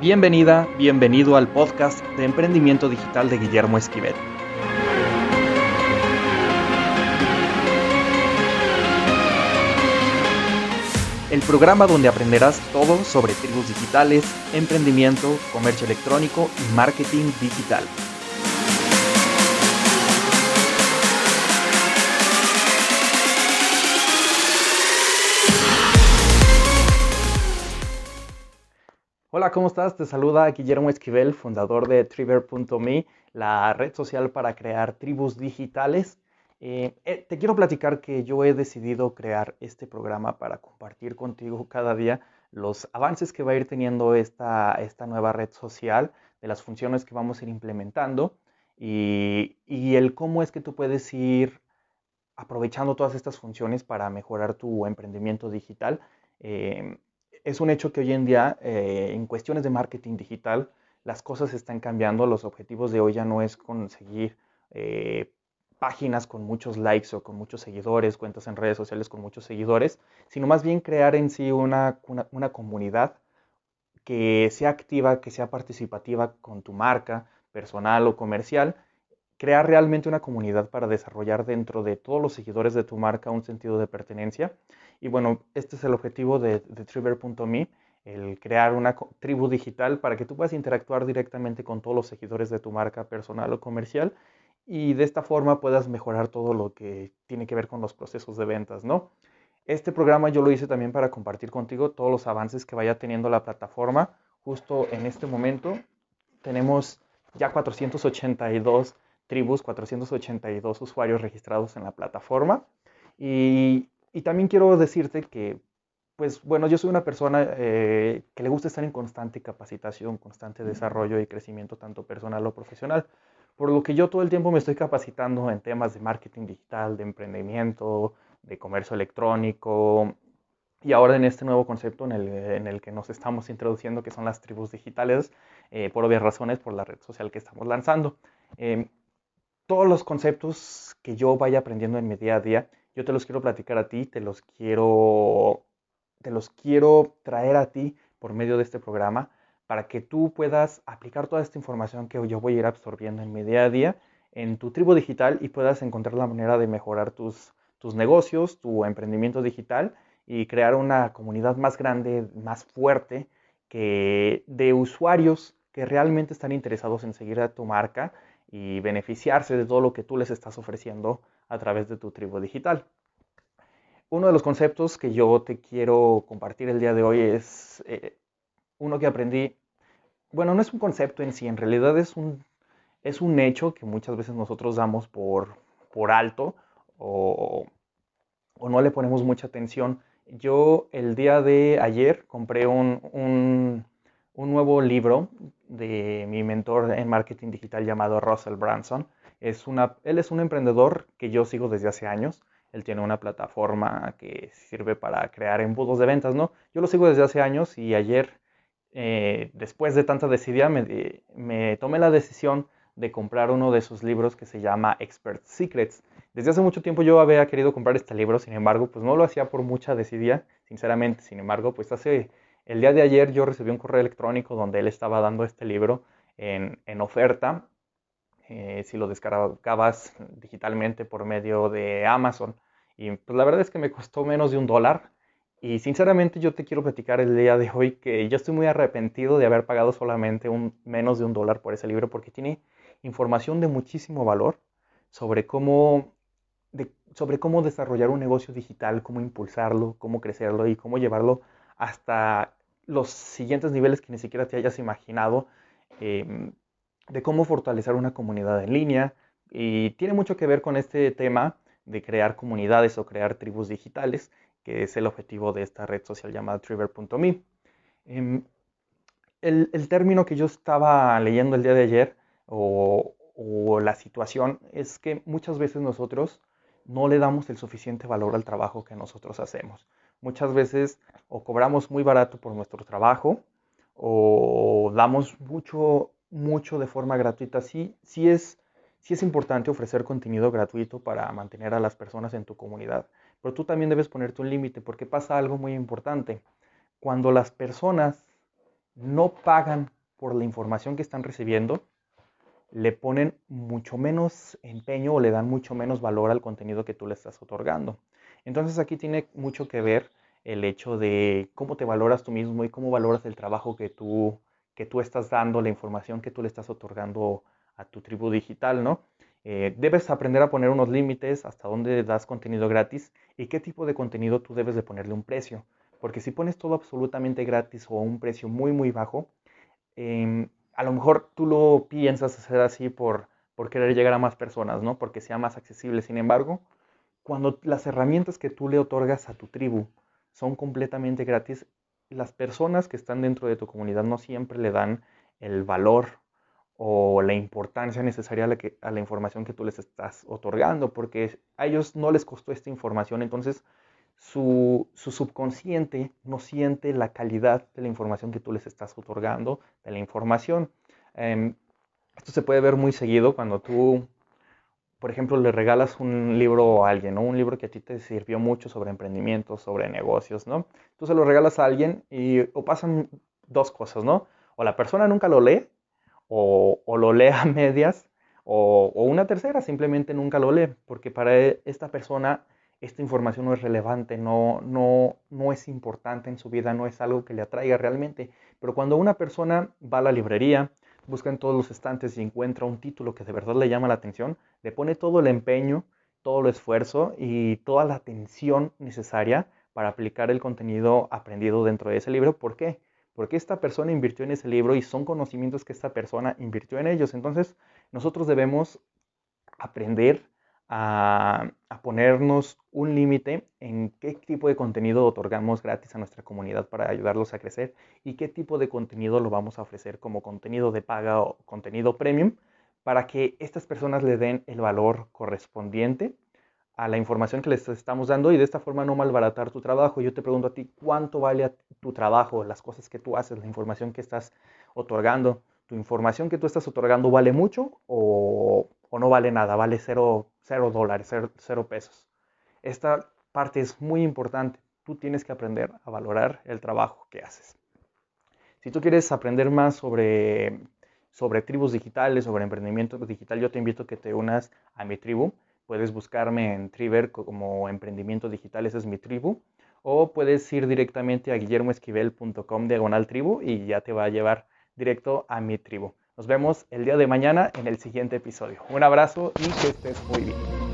Bienvenida, bienvenido al podcast de Emprendimiento Digital de Guillermo Esquivel. El programa donde aprenderás todo sobre tribus digitales, emprendimiento, comercio electrónico y marketing digital. Hola, ¿cómo estás? Te saluda Guillermo Esquivel, fundador de Triver.me, la red social para crear tribus digitales. Te quiero platicar que yo he decidido crear este programa para compartir contigo cada día los avances que va a ir teniendo esta nueva red social, de las funciones que vamos a ir implementando y el cómo es que tú puedes ir aprovechando todas estas funciones para mejorar tu emprendimiento digital. Es un hecho que hoy en día, en cuestiones de marketing digital, las cosas están cambiando. Los objetivos de hoy ya no es conseguir páginas con muchos likes o con muchos seguidores, cuentas en redes sociales con muchos seguidores, sino más bien crear en sí una comunidad que sea activa, que sea participativa con tu marca, personal o comercial. Crear realmente una comunidad para desarrollar dentro de todos los seguidores de tu marca un sentido de pertenencia. Y bueno, este es el objetivo de Triver.me, el crear una tribu digital para que tú puedas interactuar directamente con todos los seguidores de tu marca personal o comercial y de esta forma puedas mejorar todo lo que tiene que ver con los procesos de ventas, ¿no? Este programa yo lo hice también para compartir contigo todos los avances que vaya teniendo la plataforma. Justo en este momento tenemos ya 482 tribus, 482 usuarios registrados en la plataforma. Y también quiero decirte que, pues bueno, yo soy una persona que le gusta estar en constante capacitación, constante desarrollo y crecimiento tanto personal o profesional, por lo que yo todo el tiempo me estoy capacitando en temas de marketing digital, de emprendimiento, de comercio electrónico y ahora en este nuevo concepto en el que nos estamos introduciendo, que son las tribus digitales, por obvias razones, por la red social que estamos lanzando. Todos los conceptos que yo vaya aprendiendo en mi día a día, yo te los quiero platicar a ti, te los quiero traer a ti por medio de este programa para que tú puedas aplicar toda esta información que yo voy a ir absorbiendo en mi día a día en tu tribu digital y puedas encontrar la manera de mejorar tus negocios, tu emprendimiento digital y crear una comunidad más grande, más fuerte, que de usuarios que realmente están interesados en seguir a tu marca y beneficiarse de todo lo que tú les estás ofreciendo a través de tu tribu digital. Uno de los conceptos que yo te quiero compartir el día de hoy es uno que aprendí. Bueno, no es un concepto en sí, en realidad es un hecho que muchas veces nosotros damos por alto o no le ponemos mucha atención. Yo el día de ayer compré un nuevo libro de mi mentor en marketing digital llamado Russell Brunson. Él es un emprendedor que yo sigo desde hace años. Él tiene una plataforma que sirve para crear embudos de ventas, ¿no? Yo lo sigo desde hace años y ayer, después de tanta desidia, me tomé la decisión de comprar uno de sus libros que se llama Expert Secrets. Desde hace mucho tiempo yo había querido comprar este libro, sin embargo, pues no lo hacía por mucha desidia, sinceramente. Sin embargo, pues el día de ayer yo recibí un correo electrónico donde él estaba dando este libro en oferta. Si lo descargabas digitalmente por medio de Amazon. Y pues la verdad es que me costó menos de $1. Y sinceramente yo te quiero platicar el día de hoy que yo estoy muy arrepentido de haber pagado solamente menos de $1 por ese libro. Porque tiene información de muchísimo valor sobre cómo desarrollar un negocio digital, cómo impulsarlo, cómo crecerlo y cómo llevarlo hasta los siguientes niveles que ni siquiera te hayas imaginado, de cómo fortalecer una comunidad en línea, y tiene mucho que ver con este tema de crear comunidades o crear tribus digitales, que es el objetivo de esta red social llamada Triver.me. El término que yo estaba leyendo el día de ayer, o la situación, es que muchas veces nosotros no le damos el suficiente valor al trabajo que nosotros hacemos. Muchas veces o cobramos muy barato por nuestro trabajo o damos mucho de forma gratuita. Sí es importante ofrecer contenido gratuito para mantener a las personas en tu comunidad, pero tú también debes ponerte un límite porque pasa algo muy importante. Cuando las personas no pagan por la información que están recibiendo, le ponen mucho menos empeño o le dan mucho menos valor al contenido que tú le estás otorgando. Entonces aquí tiene mucho que ver el hecho de cómo te valoras tú mismo y cómo valoras el trabajo que tú estás dando, la información que tú le estás otorgando a tu tribu digital, ¿no? Debes aprender a poner unos límites hasta dónde das contenido gratis y qué tipo de contenido tú debes de ponerle un precio. Porque si pones todo absolutamente gratis o a un precio muy, muy bajo, a lo mejor tú lo piensas hacer así por querer llegar a más personas, ¿no? Porque sea más accesible. Sin embargo, cuando las herramientas que tú le otorgas a tu tribu son completamente gratis, las personas que están dentro de tu comunidad no siempre le dan el valor o la importancia necesaria a la información que tú les estás otorgando, porque a ellos no les costó esta información, entonces su subconsciente no siente la calidad de la información que tú les estás otorgando, de la información. Esto se puede ver muy seguido cuando tú, por ejemplo, le regalas un libro a alguien, ¿no? Un libro que a ti te sirvió mucho sobre emprendimientos, sobre negocios, ¿no? Tú se lo regalas a alguien y o pasan dos cosas, ¿no? O la persona nunca lo lee, o lo lee a medias, o una tercera, simplemente nunca lo lee, porque para esta persona esta información no es relevante, no es importante en su vida, no es algo que le atraiga realmente. Pero cuando una persona va a la librería, busca en todos los estantes y encuentra un título que de verdad le llama la atención, le pone todo el empeño, todo el esfuerzo y toda la atención necesaria para aplicar el contenido aprendido dentro de ese libro. ¿Por qué? Porque esta persona invirtió en ese libro y son conocimientos que esta persona invirtió en ellos. Entonces, nosotros debemos aprender a ponernos un límite en qué tipo de contenido otorgamos gratis a nuestra comunidad para ayudarlos a crecer y qué tipo de contenido lo vamos a ofrecer como contenido de paga o contenido premium para que estas personas le den el valor correspondiente a la información que les estamos dando y de esta forma no malbaratar tu trabajo. Yo te pregunto a ti, ¿cuánto vale tu trabajo, las cosas que tú haces, la información que estás otorgando? ¿Tu información que tú estás otorgando vale mucho o no vale nada? Vale $0, $0. Esta parte es muy importante. Tú tienes que aprender a valorar el trabajo que haces. Si tú quieres aprender más sobre tribus digitales, sobre emprendimiento digital, yo te invito a que te unas a mi tribu. Puedes buscarme en Triver como Emprendimiento Digital, esa es mi tribu. O puedes ir directamente a guillermoesquivel.com/tribu y ya te va a llevar directo a mi tribu. Nos vemos el día de mañana en el siguiente episodio. Un abrazo y que estés muy bien.